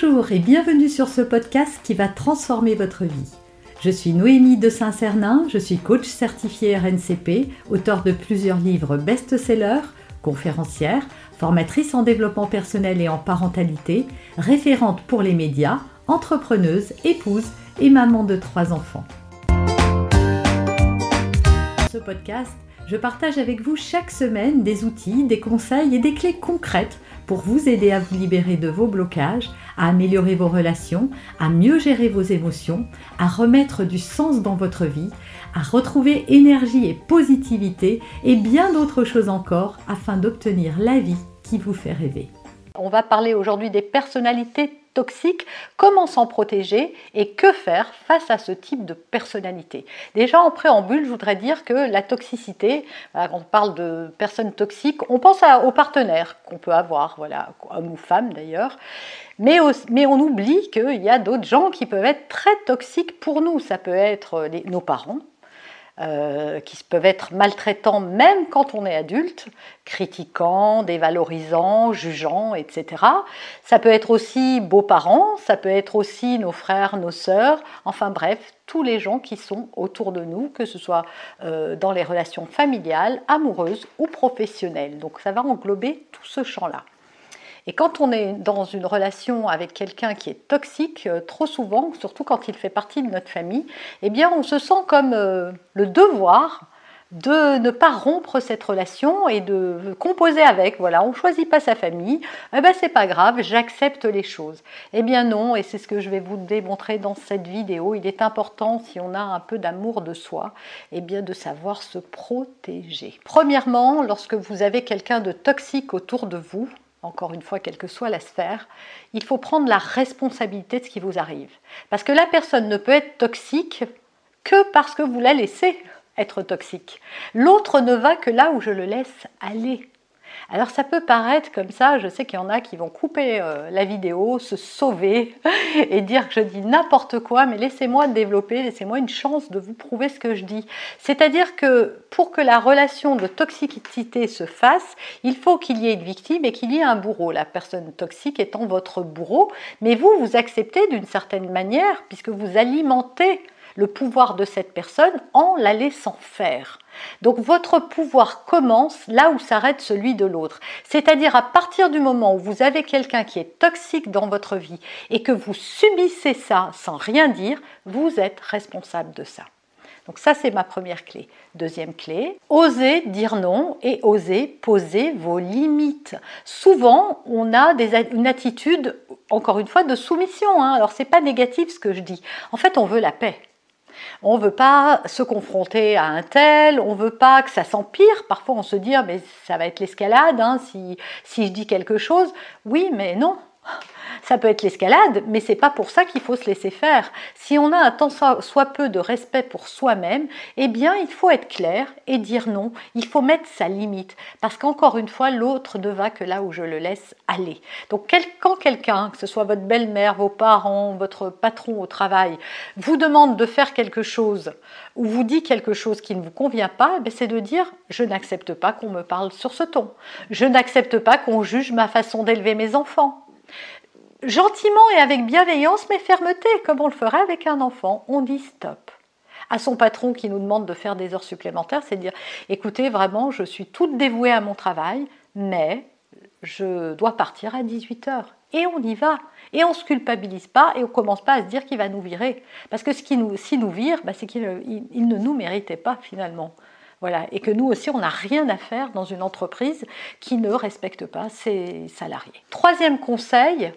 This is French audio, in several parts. Bonjour et bienvenue sur ce podcast qui va transformer votre vie. Je suis Noémie de Saint-Sernin, je suis coach certifiée RNCP, auteure de plusieurs livres best-sellers, conférencière, formatrice en développement personnel et en parentalité, référente pour les médias, entrepreneuse, épouse et maman de 3 enfants. Dans ce podcast, je partage avec vous chaque semaine des outils, des conseils et des clés concrètes pour vous aider à vous libérer de vos blocages, à améliorer vos relations, à mieux gérer vos émotions, à remettre du sens dans votre vie, à retrouver énergie et positivité et bien d'autres choses encore afin d'obtenir la vie qui vous fait rêver. On va parler aujourd'hui des personnalités toxiques, comment s'en protéger et que faire face à ce type de personnalité. Déjà en préambule, je voudrais dire que la toxicité, quand on parle de personnes toxiques, on pense aux partenaires qu'on peut avoir, voilà, hommes ou femmes d'ailleurs. Mais on oublie qu'il y a d'autres gens qui peuvent être très toxiques pour nous. Ça peut être nos parents, qui peuvent être maltraitants même quand on est adulte, critiquants, dévalorisants, jugeants, etc. Ça peut être aussi beaux-parents, ça peut être aussi nos frères, nos sœurs, enfin bref, tous les gens qui sont autour de nous, que ce soit dans les relations familiales, amoureuses ou professionnelles. Donc ça va englober tout ce champ-là. Et quand on est dans une relation avec quelqu'un qui est toxique, trop souvent, surtout quand il fait partie de notre famille, eh bien on se sent comme le devoir de ne pas rompre cette relation et de composer avec. Voilà, on ne choisit pas sa famille, eh bien c'est pas grave, j'accepte les choses. Eh bien non, et c'est ce que je vais vous démontrer dans cette vidéo, il est important, si on a un peu d'amour de soi, eh bien de savoir se protéger. Premièrement, lorsque vous avez quelqu'un de toxique autour de vous, encore une fois, quelle que soit la sphère, il faut prendre la responsabilité de ce qui vous arrive. Parce que la personne ne peut être toxique que parce que vous la laissez être toxique. L'autre ne va que là où je le laisse aller. Alors ça peut paraître comme ça, je sais qu'il y en a qui vont couper la vidéo, se sauver et dire que je dis n'importe quoi, mais laissez-moi développer, laissez-moi une chance de vous prouver ce que je dis. C'est-à-dire que pour que la relation de toxicité se fasse, il faut qu'il y ait une victime et qu'il y ait un bourreau. La personne toxique étant votre bourreau, mais vous, vous acceptez d'une certaine manière puisque vous alimentez le pouvoir de cette personne en la laissant faire. Donc votre pouvoir commence là où s'arrête celui de l'autre. C'est-à-dire à partir du moment où vous avez quelqu'un qui est toxique dans votre vie et que vous subissez ça sans rien dire, vous êtes responsable de ça. Donc ça, c'est ma première clé. Deuxième clé, osez dire non et osez poser vos limites. Souvent, on a une attitude, encore une fois, de soumission. Alors c'est pas négatif ce que je dis. En fait, on veut la paix. On ne veut pas se confronter à un tel, on ne veut pas que ça s'empire. Parfois, on se dit « mais ça va être l'escalade si je dis quelque chose ». Oui, mais non, ça peut être l'escalade, mais ce n'est pas pour ça qu'il faut se laisser faire. Si on a un tant soit peu de respect pour soi-même, eh bien, il faut être clair et dire non. Il faut mettre sa limite parce qu'encore une fois, l'autre ne va que là où je le laisse aller. Donc, quand quelqu'un, que ce soit votre belle-mère, vos parents, votre patron au travail, vous demande de faire quelque chose ou vous dit quelque chose qui ne vous convient pas, eh bien, c'est de dire « je n'accepte pas qu'on me parle sur ce ton ». « Je n'accepte pas qu'on juge ma façon d'élever mes enfants ». Gentiment et avec bienveillance, mais fermeté, comme on le ferait avec un enfant, on dit stop. À son patron qui nous demande de faire des heures supplémentaires, c'est de dire « écoutez, vraiment, je suis toute dévouée à mon travail, mais je dois partir à 18h. » Et on y va. Et on ne se culpabilise pas et on ne commence pas à se dire qu'il va nous virer. Parce que s'il nous vire, c'est qu'il ne nous méritait pas finalement. Voilà. Et que nous aussi, on n'a rien à faire dans une entreprise qui ne respecte pas ses salariés. Troisième conseil,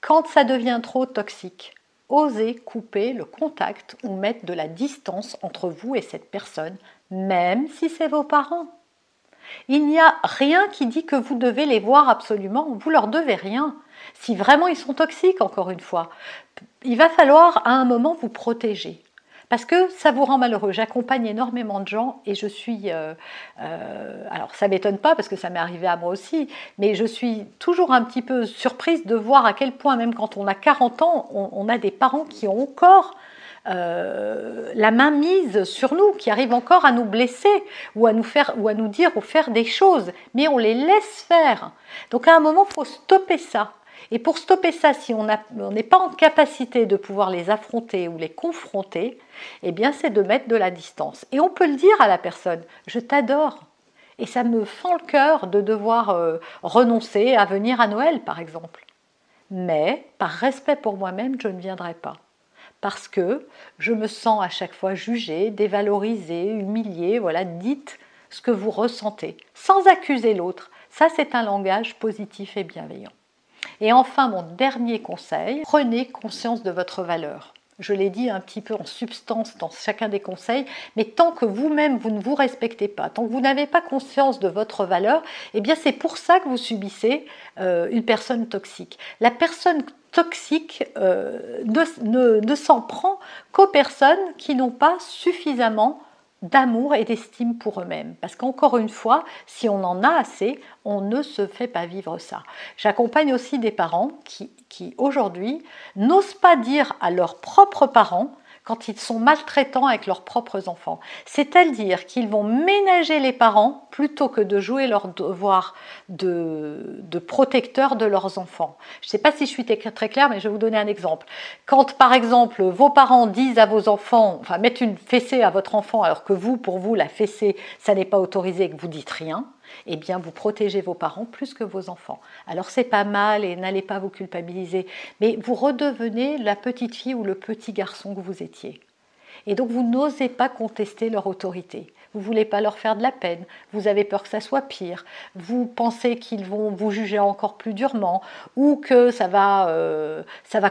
quand ça devient trop toxique, osez couper le contact ou mettre de la distance entre vous et cette personne, même si c'est vos parents. Il n'y a rien qui dit que vous devez les voir absolument, vous leur devez rien. Si vraiment ils sont toxiques, encore une fois, il va falloir à un moment vous protéger. Parce que ça vous rend malheureux. J'accompagne énormément de gens et je suis... alors ça ne m'étonne pas parce que ça m'est arrivé à moi aussi, mais je suis toujours un petit peu surprise de voir à quel point, même quand on a 40 ans, on a des parents qui ont encore la main mise sur nous, qui arrivent encore à nous blesser ou à nous dire ou faire des choses, mais on les laisse faire. Donc à un moment, il faut stopper ça. Et pour stopper ça, si on n'est pas en capacité de pouvoir les affronter ou les confronter, eh bien c'est de mettre de la distance. Et on peut le dire à la personne, je t'adore. Et ça me fend le cœur de devoir renoncer à venir à Noël, par exemple. Mais, par respect pour moi-même, je ne viendrai pas. Parce que je me sens à chaque fois jugée, dévalorisée, humiliée, voilà, dites ce que vous ressentez, sans accuser l'autre. Ça, c'est un langage positif et bienveillant. Et enfin, mon dernier conseil, prenez conscience de votre valeur. Je l'ai dit un petit peu en substance dans chacun des conseils, mais tant que vous-même, vous ne vous respectez pas, tant que vous n'avez pas conscience de votre valeur, eh bien c'est pour ça que vous subissez une personne toxique. La personne toxique ne s'en prend qu'aux personnes qui n'ont pas suffisamment d'amour et d'estime pour eux-mêmes. Parce qu'encore une fois, si on en a assez, on ne se fait pas vivre ça. J'accompagne aussi des parents qui aujourd'hui, n'osent pas dire à leurs propres parents quand ils sont maltraitants avec leurs propres enfants. C'est-à-dire qu'ils vont ménager les parents plutôt que de jouer leur devoir de protecteur de leurs enfants. Je ne sais pas si je suis très claire, mais je vais vous donner un exemple. Quand, par exemple, vos parents disent à vos enfants, enfin, mettent une fessée à votre enfant, alors que vous, pour vous, la fessée, ça n'est pas autorisé et que vous dites rien, eh bien, vous protégez vos parents plus que vos enfants. Alors, c'est pas mal et n'allez pas vous culpabiliser, mais vous redevenez la petite fille ou le petit garçon que vous étiez. Et donc, vous n'osez pas contester leur autorité. Vous ne voulez pas leur faire de la peine. Vous avez peur que ça soit pire. Vous pensez qu'ils vont vous juger encore plus durement ou que ça va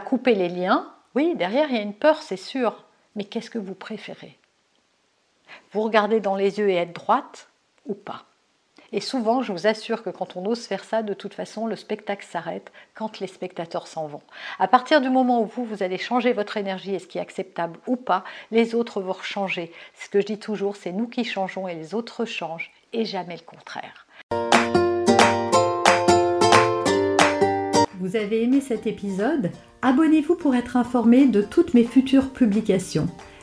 couper les liens. Oui, derrière, il y a une peur, c'est sûr. Mais qu'est-ce que vous préférez? Vous regardez dans les yeux et être droite ou pas? Et souvent, je vous assure que quand on ose faire ça, de toute façon, le spectacle s'arrête quand les spectateurs s'en vont. À partir du moment où vous allez changer votre énergie et ce qui est acceptable ou pas, les autres vont changer. Ce que je dis toujours, c'est nous qui changeons et les autres changent et jamais le contraire. Vous avez aimé cet épisode? Abonnez-vous pour être informé de toutes mes futures publications.